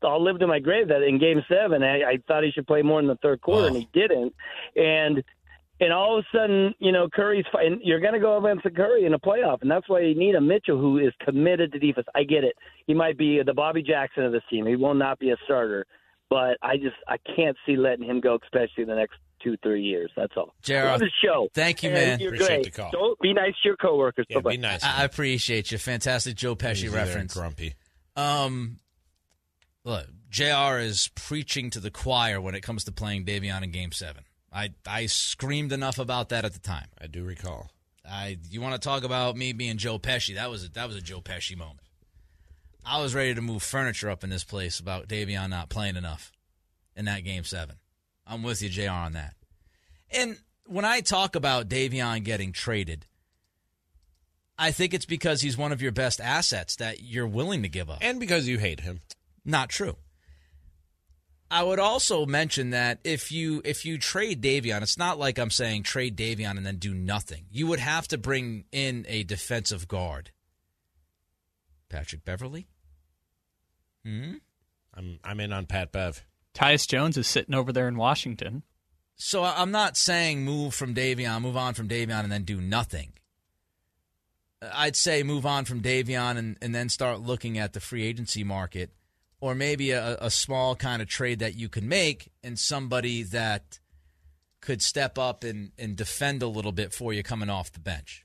I'll live to my grave that in Game 7, I thought he should play more in the third quarter, and he didn't. And all of a sudden, you know, Curry's fighting. You're going to go against Curry in a playoff, and that's why you need a Mitchell who is committed to defense. I get it. He might be the Bobby Jackson of this team. He will not be a starter, but I can't see letting him go, especially in the next 2-3 years. That's all. Gerald, the show. Thank you, man. You're appreciate great. The call. Don't be nice to your coworkers. Yeah, be nice. I appreciate you. Fantastic Joe Pesci reference. Grumpy. Look, JR is preaching to the choir when it comes to playing Davion in Game 7. I screamed enough about that at the time. I do recall. You want to talk about me being Joe Pesci? That was a Joe Pesci moment. I was ready to move furniture up in this place about Davion not playing enough in that Game 7. I'm with you, JR, on that. And when I talk about Davion getting traded, I think it's because he's one of your best assets that you're willing to give up. And because you hate him. Not true. I would also mention that if you trade Davion, it's not like I'm saying trade Davion and then do nothing. You would have to bring in a defensive guard. Patrick Beverly? I'm in on Pat Bev. Tyus Jones is sitting over there in Washington. So I'm not saying move on from Davion and then do nothing. I'd say move on from Davion and then start looking at the free agency market. Or maybe a small kind of trade that you can make and somebody that could step up and defend a little bit for you coming off the bench.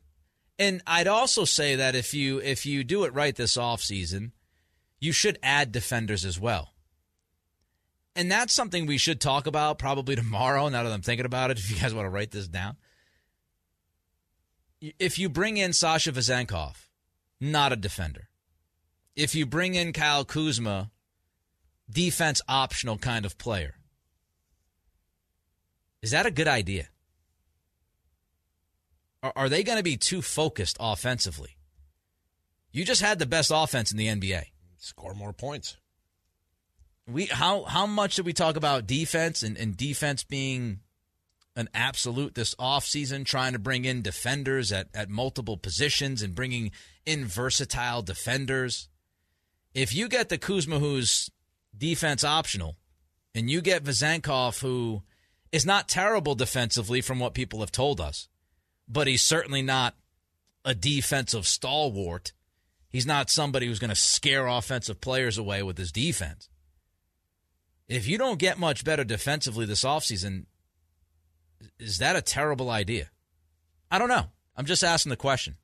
And I'd also say that if you do it right this offseason, you should add defenders as well. And that's something we should talk about probably tomorrow, now that I'm thinking about it, if you guys want to write this down. If you bring in Sasha Vazenkov, not a defender. If you bring in Kyle Kuzma, defense optional kind of player. Is that a good idea? Are they going to be too focused offensively? You just had the best offense in the NBA. Score more points. How much did we talk about defense and defense being an absolute this offseason, trying to bring in defenders at multiple positions and bringing in versatile defenders? If you get the Kuzma who's defense optional and you get Vazenkov who is not terrible defensively from what people have told us, but he's certainly not a defensive stalwart, He's not somebody who's going to scare offensive players away with his defense. If you don't get much better defensively this offseason, is that a terrible idea? I don't know. I'm just asking the question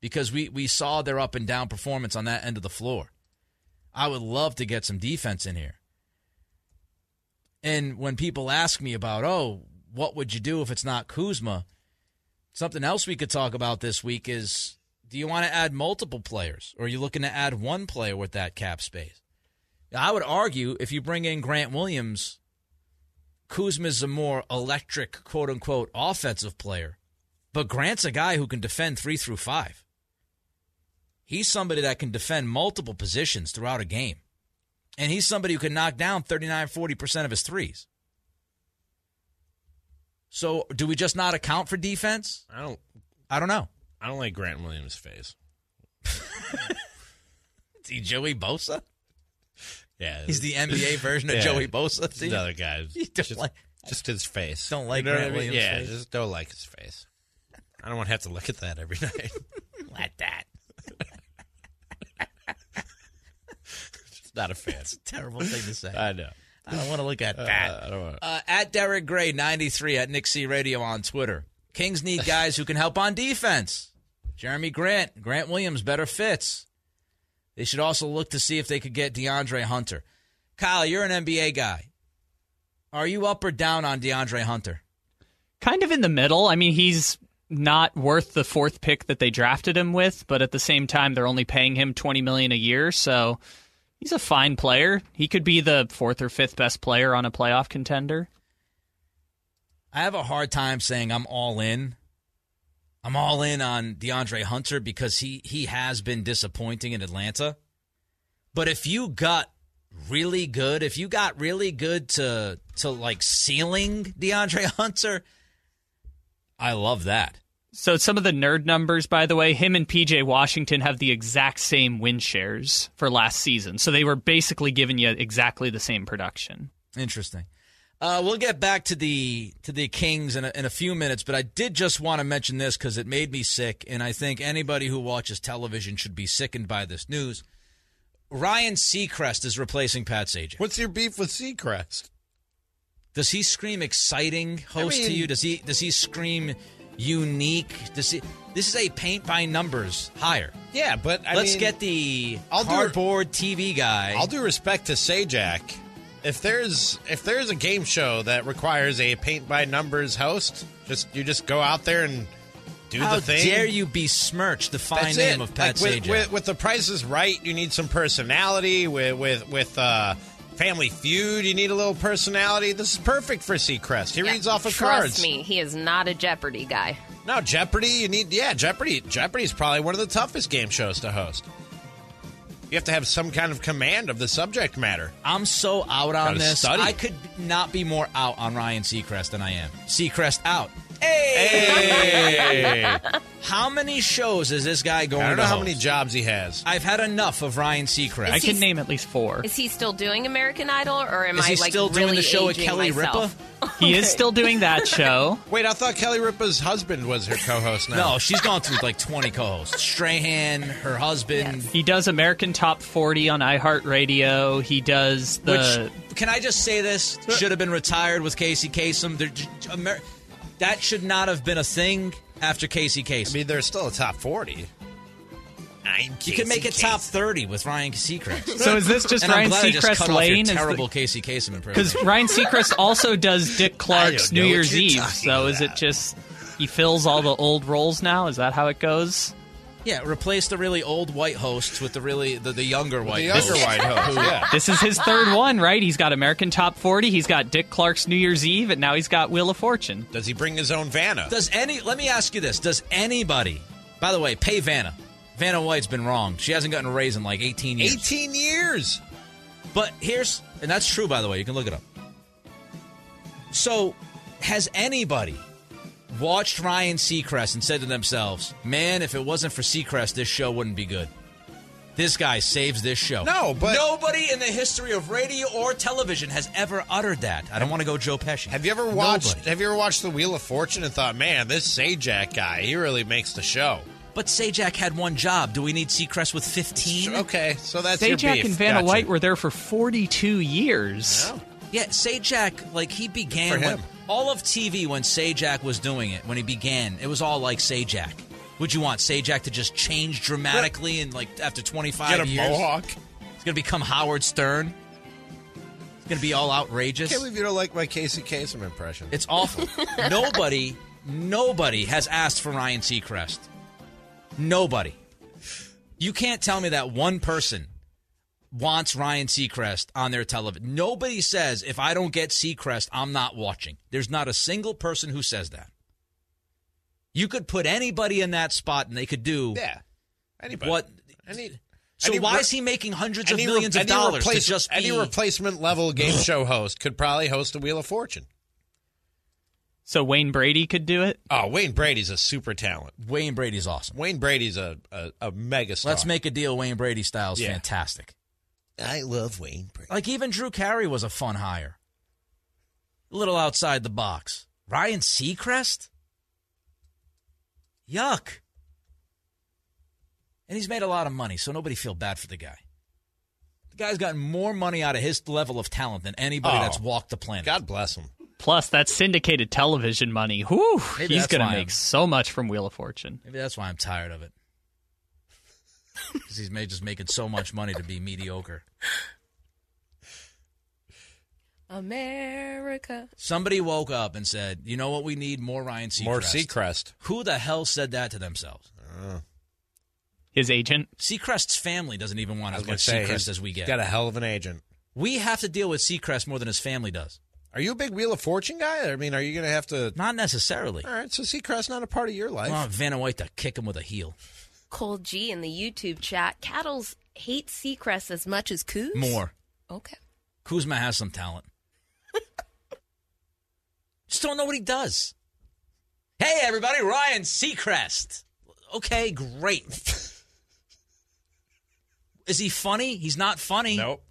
because we saw their up and down performance on that end of the floor. I would love to get some defense in here. And when people ask me about, oh, what would you do if it's not Kuzma, something else we could talk about this week is, do you want to add multiple players or are you looking to add one player with that cap space? I would argue if you bring in Grant Williams, Kuzma's a more electric, quote-unquote, offensive player. But Grant's a guy who can defend 3 through 5. He's somebody that can defend multiple positions throughout a game. And he's somebody who can knock down 39-40% of his threes. So do we just not account for defense? I don't know. I don't like Grant Williams' face. Is he Joey Bosa? Yeah, he's the NBA version of Joey Bosa. See? Another guy. Just his face. Don't like Grant Williams' face. Yeah, just don't like his face. I don't want to have to look at that every night. Let that. Just not a fan. It's a terrible thing to say. I know. I don't want to look at that. I don't want to. At Derek Gray 93 at Nick C Radio on Twitter. Kings need guys who can help on defense. Jeremy Grant, Grant Williams, better fits. They should also look to see if they could get DeAndre Hunter. Kyle, you're an NBA guy. Are you up or down on DeAndre Hunter? Kind of in the middle. I mean, he's not worth the 4th pick that they drafted him with, but at the same time, they're only paying him $20 million a year, so he's a fine player. He could be the 4th or 5th best player on a playoff contender. I have a hard time saying I'm all in. I'm all in on DeAndre Hunter because he has been disappointing in Atlanta. But if you got really good, to like ceiling DeAndre Hunter, I love that. So some of the nerd numbers, by the way, him and PJ Washington have the exact same win shares for last season. So they were basically giving you exactly the same production. Interesting. We'll get back to the Kings in a few minutes, but I did just want to mention this because it made me sick, and I think anybody who watches television should be sickened by this news. Ryan Seacrest is replacing Pat Sajak. What's your beef with Seacrest? Does he scream exciting host to you? Does he scream unique? This is a paint by numbers hire. Yeah, but let's get the cardboard TV guy. All due respect to Sajak. If there's a game show that requires a paint-by-numbers host, you just go out there and do the thing. How dare you besmirch the fine name of Pat Sajak. With The Price is Right, you need some personality. With Family Feud, you need a little personality. This is perfect for Seacrest. He reads off of cards. Trust me, he is not a Jeopardy guy. No, Jeopardy, you need... Yeah, Jeopardy is probably one of the toughest game shows to host. You have to have some kind of command of the subject matter. I'm so out on this. Study. I could not be more out on Ryan Seacrest than I am. Seacrest out. Hey! How many shows is this guy going to I don't know how many jobs he has. I've had enough of Ryan Seacrest. I can name at least 4. Is he still doing American Idol, or am I like really aging myself? Is he still doing the show with Kelly Ripa? He is still doing that show. Wait, I thought Kelly Ripa's husband was her co-host now. No, she's gone through like 20 co-hosts. Strahan, her husband. Yes. He does American Top 40 on iHeartRadio. He does the... Which, can I just say this? Should have been retired with Casey Kasem. That should not have been a thing after Casey Kasem. I mean, there's still a top 40. You could make it top 30 with Ryan Seacrest. So is this just Ryan Seacrest Lane? Terrible Casey Kasem impression. Because Ryan Seacrest also does Dick Clark's New Year's Eve. So is it just he fills all the old roles now? Is that how it goes? Yeah, replace the really old white hosts with the really the younger white host. The younger white host. Yeah. This is his 3rd one, right? He's got American Top 40, he's got Dick Clark's New Year's Eve, and now he's got Wheel of Fortune. Does he bring his own Vanna? Let me ask you this. Does anybody, by the way, pay Vanna? Vanna White's been wrong. She hasn't gotten a raise in like 18 years. 18 years! But here's, and that's true, by the way. You can look it up. So, has anybody watched Ryan Seacrest and said to themselves, man, if it wasn't for Seacrest, this show wouldn't be good. This guy saves this show. No, but... Nobody in the history of radio or television has ever uttered that. I don't want to go Joe Pesci. Have you ever watched The Wheel of Fortune and thought, man, this Sajak guy, he really makes the show? But Sajak had one job. Do we need Seacrest with 15? Okay, so that's Sajak your beef. And Vanna White were there for 42 years. Oh. Yeah, Sajak, like, he began when, all of TV when Sajak was doing it, when he began, it was all like Sajak. Would you want Sajak to just change dramatically in, like, after 25 years? Get a mohawk. It's going to become Howard Stern. It's going to be all outrageous. I can't believe you don't like my Casey Kasem impression. It's awful. Nobody has asked for Ryan Seacrest. Nobody. You can't tell me that one person wants Ryan Seacrest on their television. Nobody says, if I don't get Seacrest, I'm not watching. There's not a single person who says that. You could put anybody in that spot and they could do anybody. Why is he making hundreds of millions of dollars to just be... Any replacement-level game show host could probably host a Wheel of Fortune. So Wayne Brady could do it? Oh, Wayne Brady's a super talent. Wayne Brady's awesome. Wayne Brady's a mega star. Let's make a deal. Wayne Brady style's fantastic. I love Wayne Brady. Like, even Drew Carey was a fun hire. A little outside the box. Ryan Seacrest? Yuck. And he's made a lot of money, so nobody feel bad for the guy. The guy's gotten more money out of his level of talent than anybody that's walked the planet. God bless him. Plus, that syndicated television money. Whew, he's going to make so much from Wheel of Fortune. Maybe that's why I'm tired of it. Because he's just making so much money to be mediocre. America. Somebody woke up and said, you know what we need? More Ryan Seacrest. More Seacrest. Who the hell said that to themselves? His agent? Seacrest's family doesn't even want as much Seacrest as we get. He's got a hell of an agent. We have to deal with Seacrest more than his family does. Are you a big Wheel of Fortune guy? I mean, are you going to have to... Not necessarily. All right, so Seacrest's not a part of your life. I want Vanna White to kick him with a heel. Cole G in the YouTube chat. Cattles hate Seacrest as much as Kuz? More. Okay. Kuzma has some talent. Just don't know what he does. Hey, everybody, Ryan Seacrest. Okay, great. Is he funny? He's not funny. Nope.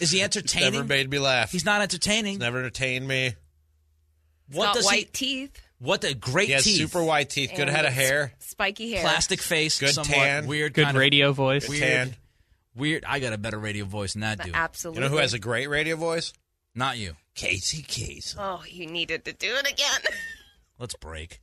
Is he entertaining? He's never made me laugh. He's not entertaining. He's never entertained me. He's got white teeth. What the great teeth. He has super white teeth. Good head of hair. Spiky hair. Plastic face. Good tan. Weird. Good radio voice. Weird. Tan. Weird. I got a better radio voice than that dude. Absolutely. You know who has a great radio voice? Not you. Casey Kasem. Oh, you needed to do it again. Let's break.